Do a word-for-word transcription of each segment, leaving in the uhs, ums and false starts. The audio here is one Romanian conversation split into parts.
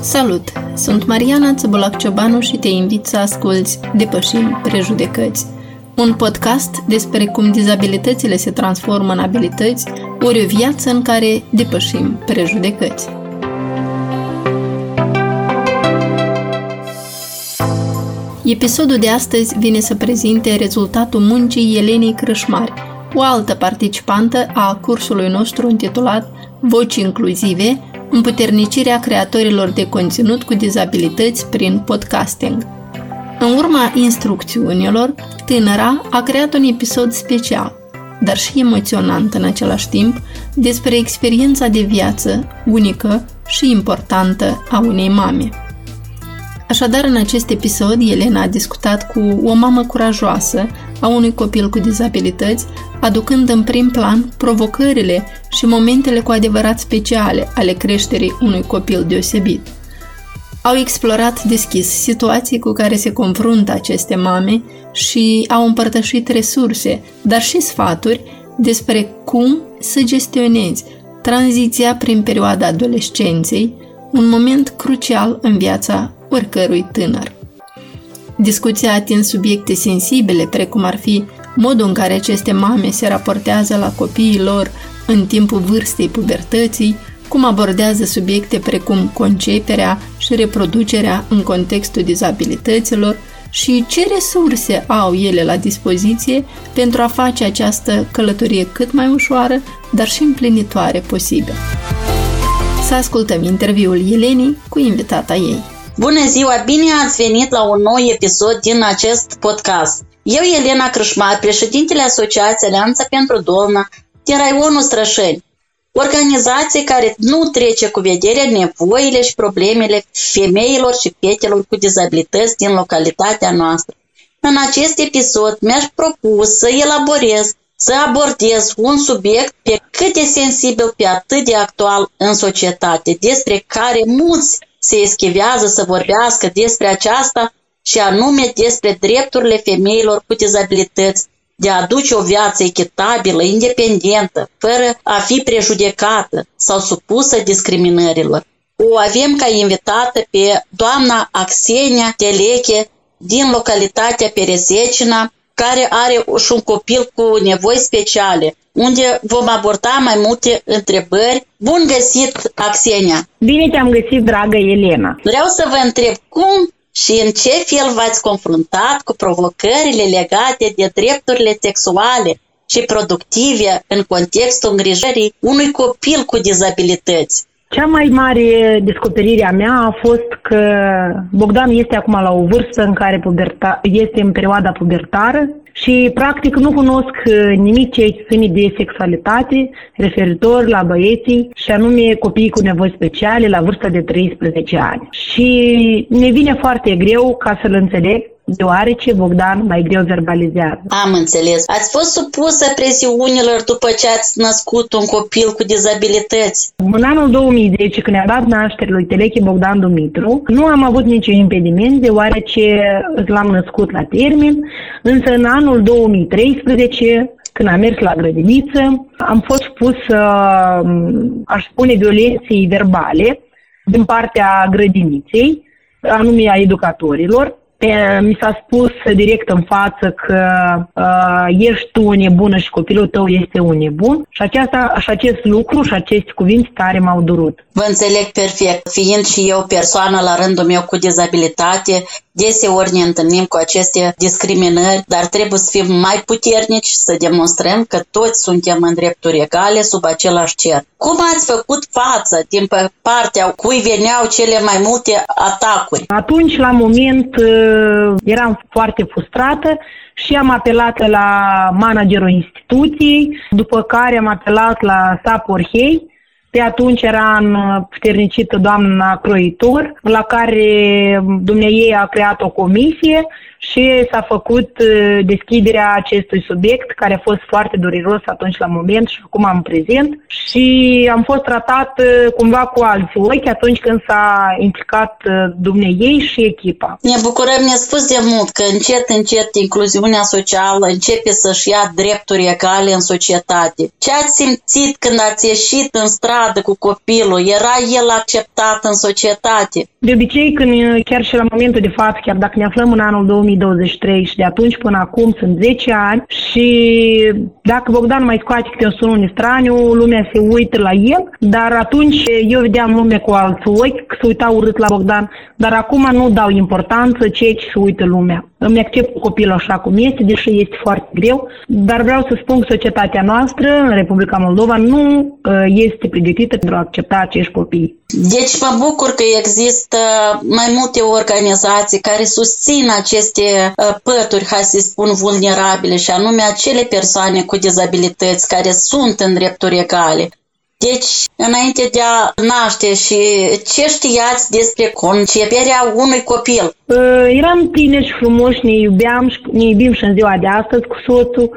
Salut! Sunt Mariana Țăbulac-Ciobanu și te invit să asculți Depășim Prejudecăți, un podcast despre cum dizabilitățile se transformă în abilități, ori o viață în care depășim prejudecăți. Episodul de astăzi vine să prezinte rezultatul muncii Elenei Crâșmare, o altă participantă a cursului nostru intitulat Voci Incluzive, împuternicirea creatorilor de conținut cu dizabilități prin podcasting. În urma instrucțiunilor, tânăra a creat un episod special, dar și emoționant în același timp, despre experiența de viață unică și importantă a unei mame. Așadar, în acest episod, Elena a discutat cu o mamă curajoasă a unui copil cu dizabilități, aducând în prim plan provocările și momentele cu adevărat speciale ale creșterii unui copil deosebit. Au explorat deschis situații cu care se confruntă aceste mame și au împărtășit resurse, dar și sfaturi despre cum să gestionezi tranziția prin perioada adolescenței, un moment crucial în viața oricărui tânăr. Discuția a atins subiecte sensibile, precum ar fi modul în care aceste mame se raportează la copiii lor în timpul vârstei pubertății, cum abordează subiecte precum conceperea și reproducerea în contextul dizabilităților și ce resurse au ele la dispoziție pentru a face această călătorie cât mai ușoară, dar și împlinitoare posibil. Să ascultăm interviul Elenei cu invitata ei. Bună ziua! Bine ați venit la un nou episod din acest podcast. Eu, Elena Crâșmare, președintele Asociației Alianță pentru Domnă din raionul Strășeni, organizație care nu trece cu vederea nevoile și problemele femeilor și fetelor cu dizabilități din localitatea noastră. În acest episod mi-aș propus să elaborez, să abordez un subiect pe cât de sensibil, pe atât de actual în societate, despre care mulți se eschivează să vorbească despre aceasta, și anume despre drepturile femeilor cu dizabilități de a duce o viață echitabilă, independentă, fără a fi prejudecată sau supusă discriminărilor. O avem ca invitată pe doamna Axenia Teleche din localitatea Perezecina, care are și un copil cu nevoi speciale, unde vom aborda mai multe întrebări. Bun găsit, Axenia! Bine te-am găsit, dragă Elena! Vreau să vă întreb cum și în ce fel v-ați confruntat cu provocările legate de drepturile sexuale și productive în contextul îngrijirii unui copil cu dizabilități? Cea mai mare descoperire a mea a fost că Bogdan este acum la o vârstă în care puberta- este în perioada pubertară și practic nu cunosc nimic ce ține de sexualitate referitor la băieții și anume copiii cu nevoi speciale la vârsta de treisprezece ani. Și ne vine foarte greu ca să-l înțeleg, deoarece Bogdan mai greu verbalizează. Am înțeles. Ați fost supusă presiunilor după ce ați născut un copil cu dizabilități? În anul două mii zece, când a dat naștere lui Telechi Bogdan Dumitru, nu am avut niciun impediment, deoarece l-am născut la termen, însă în anul două mii treisprezece, când am mers la grădiniță, am fost supusă, aș spune, violenței verbale din partea grădiniței, anume a educatorilor. Mi s-a spus direct în față că uh, ești tu nebună și copilul tău este un nebun și, aceasta, și acest lucru și aceste cuvinte tare m-au durut. Vă înțeleg perfect. Fiind și eu persoană la rândul meu cu dizabilitate, deseori ne întâlnim cu aceste discriminări, dar trebuie să fim mai puternici și să demonstrăm că toți suntem în drepturi egale sub același cer. Cum ați făcut față din partea cui veneau cele mai multe atacuri? Atunci, la moment, eram foarte frustrată și am apelat la managerul instituției, după care am apelat la S A P Orhei. Pe atunci era împuternicită doamna Croitor, la care dumneavoastră a creat o comisie și s-a făcut deschiderea acestui subiect, care a fost foarte dureros atunci la moment și acum am prezent. Și am fost tratat cumva cu alți ochi atunci când s-a implicat dumneiei și echipa. Ne bucurăm, ne-a spus de mult că încet, încet incluziunea socială începe să-și ia drepturi egale în societate. Ce ați simțit când ați ieșit în stradă cu copilul? Era el acceptat în societate? De obicei, când chiar și la momentul de față, chiar dacă ne aflăm în anul două mii douăzeci și trei și de atunci până acum sunt zece ani și dacă Bogdan mai scoate câte un sunune straniu, lumea se uită la el, dar atunci eu vedeam lumea cu alți ochi, că se uita urât la Bogdan, dar acum nu dau importanță ceea ce se uită lumea. Îmi accept copilul așa cum este, deși este foarte greu, dar vreau să spun că societatea noastră, în Republica Moldova, nu este pregătită pentru a accepta acești copii. Deci mă bucur că există mai multe organizații care susțin aceste pături, hai să spun, vulnerabile, și anume acele persoane cu dizabilități care sunt în drepturi egale. Deci, înainte de a naște, și ce știați despre conceperea unui copil? Eram tineri și frumoși, ne iubeam și ne iubim și în ziua de astăzi cu soțul.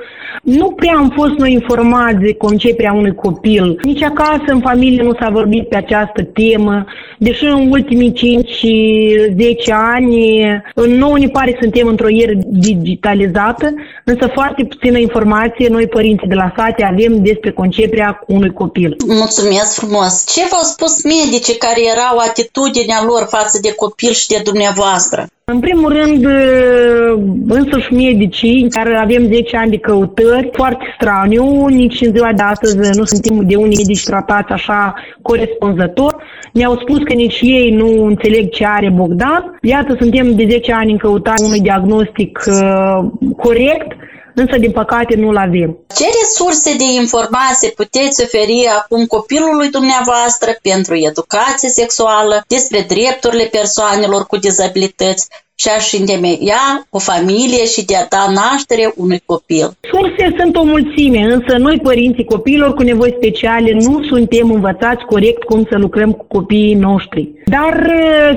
Nu prea am fost noi informați de conceperea unui copil. Nici acasă, în familie, nu s-a vorbit pe această temă. Deși în ultimii cinci și zece ani, nouă ne pare că suntem într-o eră digitalizată, însă foarte puțină informație noi, părinții de la sate, avem despre conceperea unui copil. Mulțumesc frumos! Ce v-au spus medicii care erau atitudinea lor față de copil și de dumneavoastră? În primul rând, însuși medicii, care avem zece ani de căutări, foarte straniu, nici în ziua de astăzi nu suntem de unii medici tratați așa corespunzător. Ne-au spus că nici ei nu înțeleg ce are Bogdan. Iată, suntem de zece ani în căutarea unui diagnostic uh, corect, însă din păcate nu-l avem. Ce resurse de informație puteți oferi acum copilului dumneavoastră pentru educație sexuală, despre drepturile persoanelor cu dizabilități și aș întemeia o familie și de a da naștere unui copil? Surse sunt o mulțime, însă noi, părinții copiilor cu nevoi speciale, nu suntem învățați corect cum să lucrăm cu copiii noștri. Dar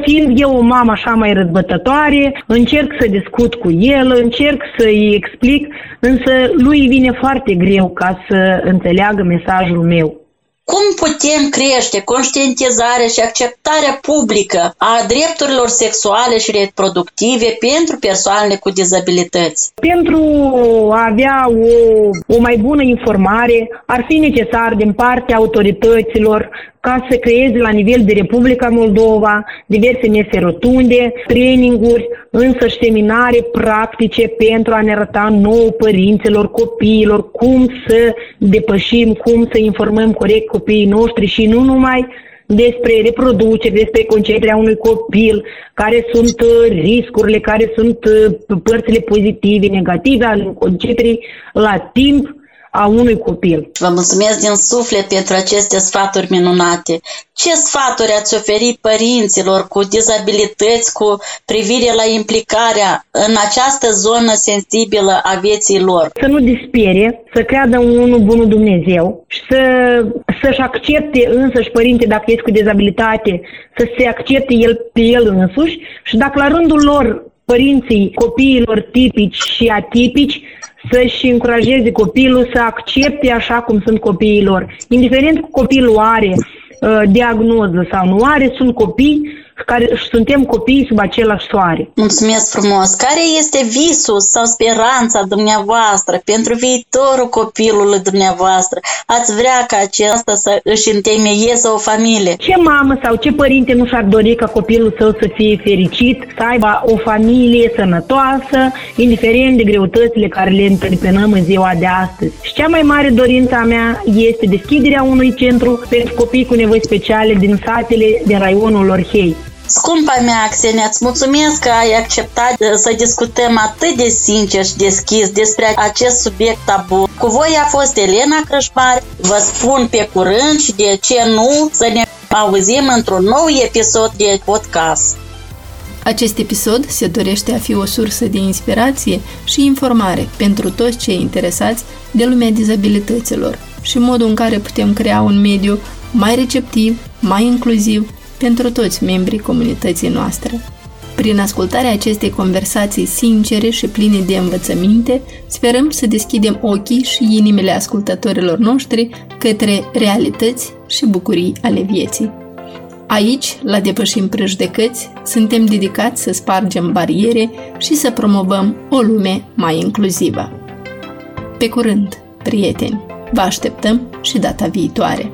fiind eu o mamă așa mai răzbătătoare, încerc să discut cu el, încerc să-i explic, însă lui vine foarte greu ca să înțeleagă mesajul meu. Cum putem crește conștientizarea și acceptarea publică a drepturilor sexuale și reproductive pentru persoanele cu dizabilități? Pentru a avea o, o mai bună informare, ar fi necesar din partea autorităților ca să creeze la nivel de Republica Moldova diverse mese rotunde, traininguri, însă și seminare practice pentru a ne arăta nouă părinților, copiilor, cum să depășim, cum să informăm corect copiii noștri și nu numai despre reproducere, despre conceperea unui copil, care sunt riscurile, care sunt părțile pozitive, negative ale conceperii la timp a unui copil. Vă mulțumesc din suflet pentru aceste sfaturi minunate. Ce sfaturi ați oferi părinților cu dizabilități cu privire la implicarea în această zonă sensibilă a vieții lor? Să nu dispere, să creadă în unul bunul Dumnezeu și să, să-și accepte însăși părinte, dacă ești cu dizabilitate, să se accepte el pe el însuși și dacă la rândul lor părinții copiilor tipici și atipici să-și încurajeze copilul să accepte așa cum sunt copiii lor. Indiferent că copilul are uh, diagnoză sau nu are, sunt copii care suntem copii sub același soare. Mulțumesc frumos! Care este visul sau speranța dumneavoastră pentru viitorul copilului dumneavoastră? Ați vrea ca acesta să își întemeieze o familie? Ce mamă sau ce părinte nu și-ar dori ca copilul său să fie fericit, să aibă o familie sănătoasă, indiferent de greutățile care le întâmpinăm în ziua de astăzi? Și cea mai mare dorința mea este deschiderea unui centru pentru copii cu nevoi speciale din satele din raionul Orhei. Scumpa mea, Axenia, îți mulțumesc că ai acceptat să discutăm atât de sincer și deschis despre acest subiect tabu. Cu voi a fost Elena Crâșmare. Vă spun pe curând și de ce nu să ne auzim într-un nou episod de podcast. Acest episod se dorește a fi o sursă de inspirație și informare pentru toți cei interesați de lumea dizabilităților și modul în care putem crea un mediu mai receptiv, mai incluziv, pentru toți membrii comunității noastre. Prin ascultarea acestei conversații sincere și pline de învățăminte, sperăm să deschidem ochii și inimile ascultătorilor noștri către realități și bucurii ale vieții. Aici, la Depășim Prejudecăți, suntem dedicați să spargem bariere și să promovăm o lume mai inclusivă. Pe curând, prieteni! Vă așteptăm și data viitoare!